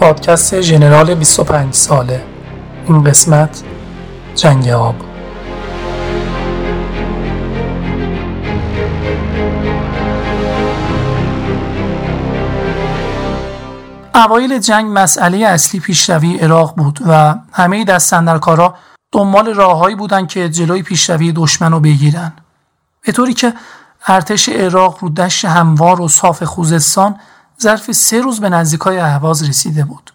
پادکست ژنرال 25 ساله. این قسمت جنگ آب. اوایل جنگ مسئله اصلی پیشروی عراق بود و همه دست‌اندرکارا دنبال راههایی بودند که جلوی پیشروی دشمن رو بگیرن، به طوری که ارتش عراق رو دشت هموار و صاف خوزستان ظرف 3 روز به نزدیکای اهواز رسیده بود.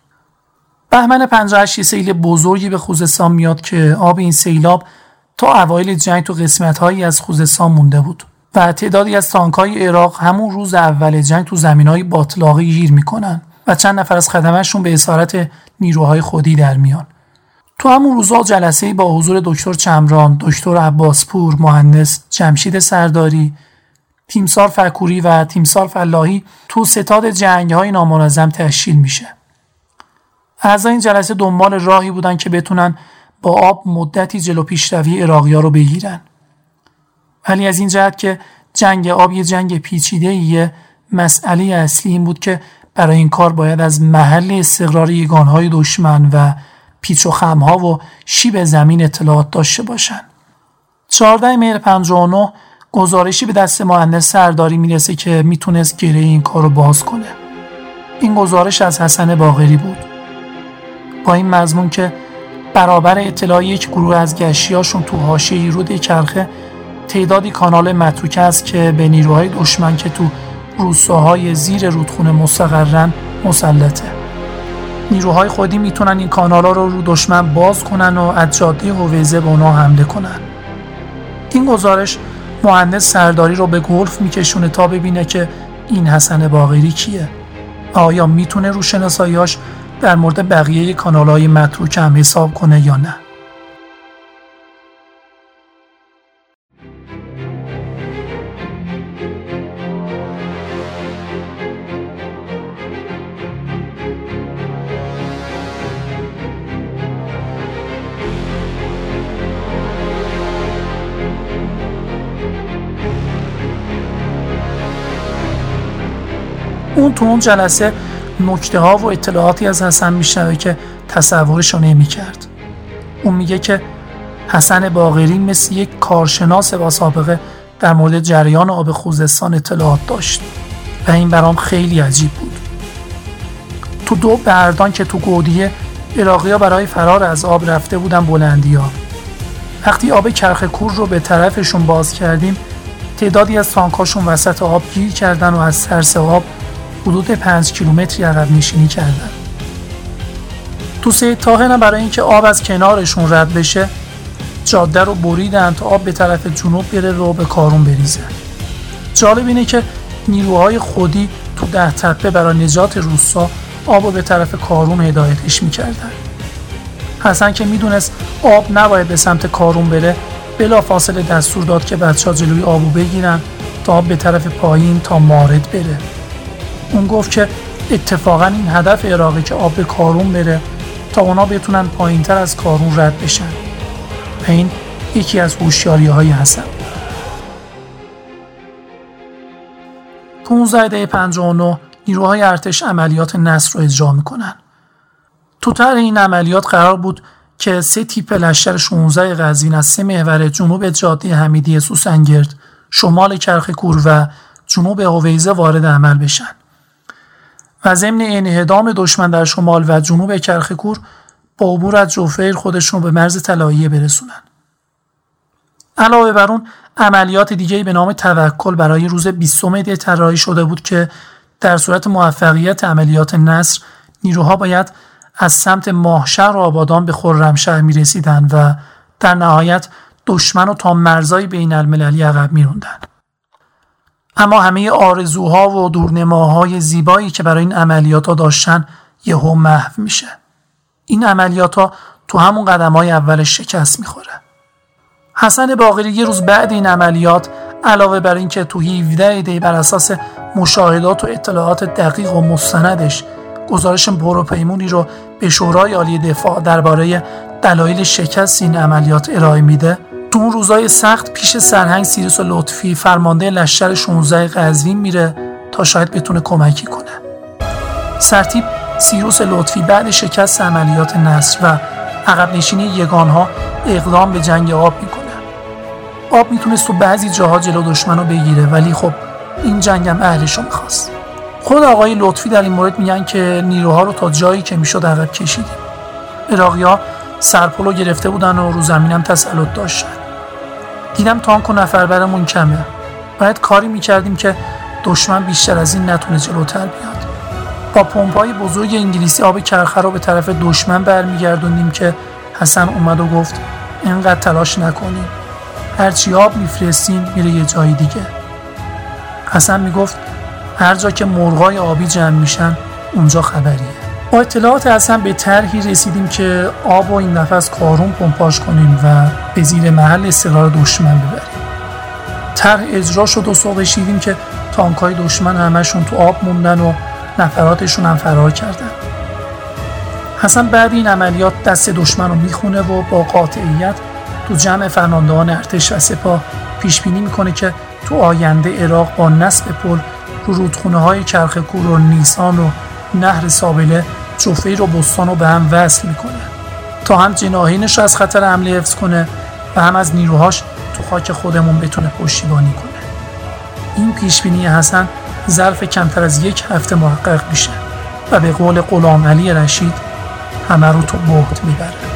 بهمن 58 سیل بزرگی به خوزستان میاد که آب این سیلاب تا اوایل جنگ تو قسمت‌هایی از خوزستان مونده بود و تعدادی از تانک‌های عراق همون روز اول جنگ تو زمین‌های باطلاقی گیر می‌کنن و چند نفر از خدمه‌شون به اسارت نیروهای خودی در میان. تو همون روزا جلسه‌ای با حضور دکتر چمران، دکتر عباس پور، مهندس جمشید سرداری، تیمسار فکوری و تیمسار فلاحی تو ستاد جنگ‌های نامنظم تشکیل میشه. اعضای این جلسه دنبال راهی بودن که بتونن با آب مدتی جلو پیشروی عراقی‌ها رو بگیرن. ولی از این جهت که جنگ آب یه جنگ پیچیده‌ایه، مسئله اصلی این بود که برای این کار باید از محل استقرار یگان‌های دشمن و پیچ و خم‌ها و شیب زمین اطلاعات داشته باشن. 14 مهر 59 گزارشی به دست مهندس سرداری میرسه که میتونست گره این کارو باز کنه. این گزارش از حسن باقری بود، با این مضمون که برابر اطلاع یک گروه از گشتیاشون تو حاشیه رود کرخه تعدادی کانال متروکه است که به نیروهای دشمن که تو روستاهای زیر رودخونه مستقرن مسلطه. نیروهای خودی میتونن این کانالا رو دشمن باز کنن و از جاده هویزه به اونا حمله کنن. این گزارش مهندس سرداری رو به گلف میکشونه تا ببینه که این حسن باقری کیه، آیا میتونه رو شناساییاش در مورد بقیه کانال‌های متروکه هم حساب کنه یا نه. اون تو اون جلسه نکته ها و اطلاعاتی از حسن میشنوه که تصورش رو نمی‌کرد. اون میگه که حسن باقری مثل یک کارشناس با سابقه در مورد جریان آب خوزستان اطلاعات داشت و این برام خیلی عجیب بود. تو دو بردان که تو گودیه عراقی‌ها برای فرار از آب رفته بودن بلندی‌ها، وقتی آب کرخ کور رو به طرفشون باز کردیم تعدادی از تانکاشون وسط آب گیر کردن و از ترس آب حدود 5 کیلومتری عقب نشینی کردن. تو سید طاهر برای اینکه آب از کنارشون رد بشه جاده رو بریدن تا آب به طرف جنوب بره و به کارون بریزه. جالب اینه که نیروهای خودی تو 10 تپه برای نجات روسا آب رو به طرف کارون هدایتش میکردن. حسن که میدونست آب نباید به سمت کارون بره بلافاصله دستور داد که بچه‌ها جلوی آب رو بگیرن تا آب به طرف پایین تا مارد بره. اون گفت که اتفاقا این هدف عراقی که آب به کارون بره تا اونا بتونن پایین تر از کارون رد بشن. این یکی از هوشیاری‌های حسن. 15 دی 59 نیروهای ارتش عملیات نصر رو اجرا میکنن. تو طرح این عملیات قرار بود که 3 تیپ لشکر 16 قزوین از 3 محور جنوب جاده حمیدیه سوسنگرد، شمال کرخ کور و جنوب هویزه وارد عمل بشن و ضمن انهدام دشمن در شمال و جنوب کرخ کور با عبور از جوفیر خودشون به مرز طلاییه برسونن. علاوه بر اون عملیات دیگه‌ای به نام توکل برای روز 20 دی طراحی شده بود که در صورت موفقیت عملیات نصر نیروها باید از سمت ماهشهر و آبادان به خرمشهر می‌رسیدن و در نهایت دشمن رو تا مرزای بین المللی عقب می‌روندن. اما همه آرزوها و دورنماهای زیبایی که برای این عملیات ها داشتن یهو محو میشه. این عملیات ها تو همون قدم های اولش شکست میخوره. حسن باقری یه روز بعد این عملیات علاوه بر این که تو 17 دی بر اساس مشاهدات و اطلاعات دقیق و مستندش گزارش پروپیمونی رو به شورای عالی دفاع درباره دلایل شکست این عملیات ارائه میده. تو اون روزای سخت پیش سرهنگ سیروس لطفی فرمانده لشکر 16 قزوین میره تا شاید بتونه کمکی کنه. سرتیپ سیروس لطفی بعد شکست عملیات نصر و عقب نشینی یگان‌ها اقدام به جنگ آب میکنه. آب میتونست تو بعضی جاها جلو دشمنو بگیره، ولی خب این جنگم اهلشو میخواست. خود آقای لطفی در این مورد میگن که نیروها رو تا جایی که میشد عقب کشیدیم. عراقی‌ها سرپلو گرفته بودن و رو زمینم تسلط داشتن. دیدم تانک و نفربرمون کمه. باید کاری میکردیم که دشمن بیشتر از این نتونه جلوتر بیاد. با پمپای بزرگ انگلیسی آب کرخه رو به طرف دشمن برمیگردوندیم که حسن اومد و گفت اینقدر تلاش نکنیم. هرچی آب میفرستیم میره یه جای دیگه. حسن میگفت هر جا که مرغای آبی جمع میشن اونجا خبریه. با اطلاعات حسن به طرحی رسیدیم که آب و این نفس کارون پمپاژ کنیم و به زیر محل استقرار دشمن ببریم. طرح اجرا شد و صبح شیدیم که تانکای دشمن همشون تو آب موندن و نفراتشون هم فرار کردن. حسن بعد این عملیات دست دشمن رو میخونه و با قاطعیت تو جمع فرماندهان ارتش و سپاه پیش بینی میکنه که تو آینده عراق با نصب پل رو رودخونه های کرخکور و نیسان و نهر سابله جفه‌ای رو بستان رو به هم وصل میکنه تا هم جناحینش از خطر حمله حفظ کنه و هم از نیروهاش تو خاک خودمون بتونه پشتیبانی کنه. این پیش بینی حسن ظرف کمتر از یک هفته محقق میشه و به قول غلامعلی رشید همه رو تو بهت میبره.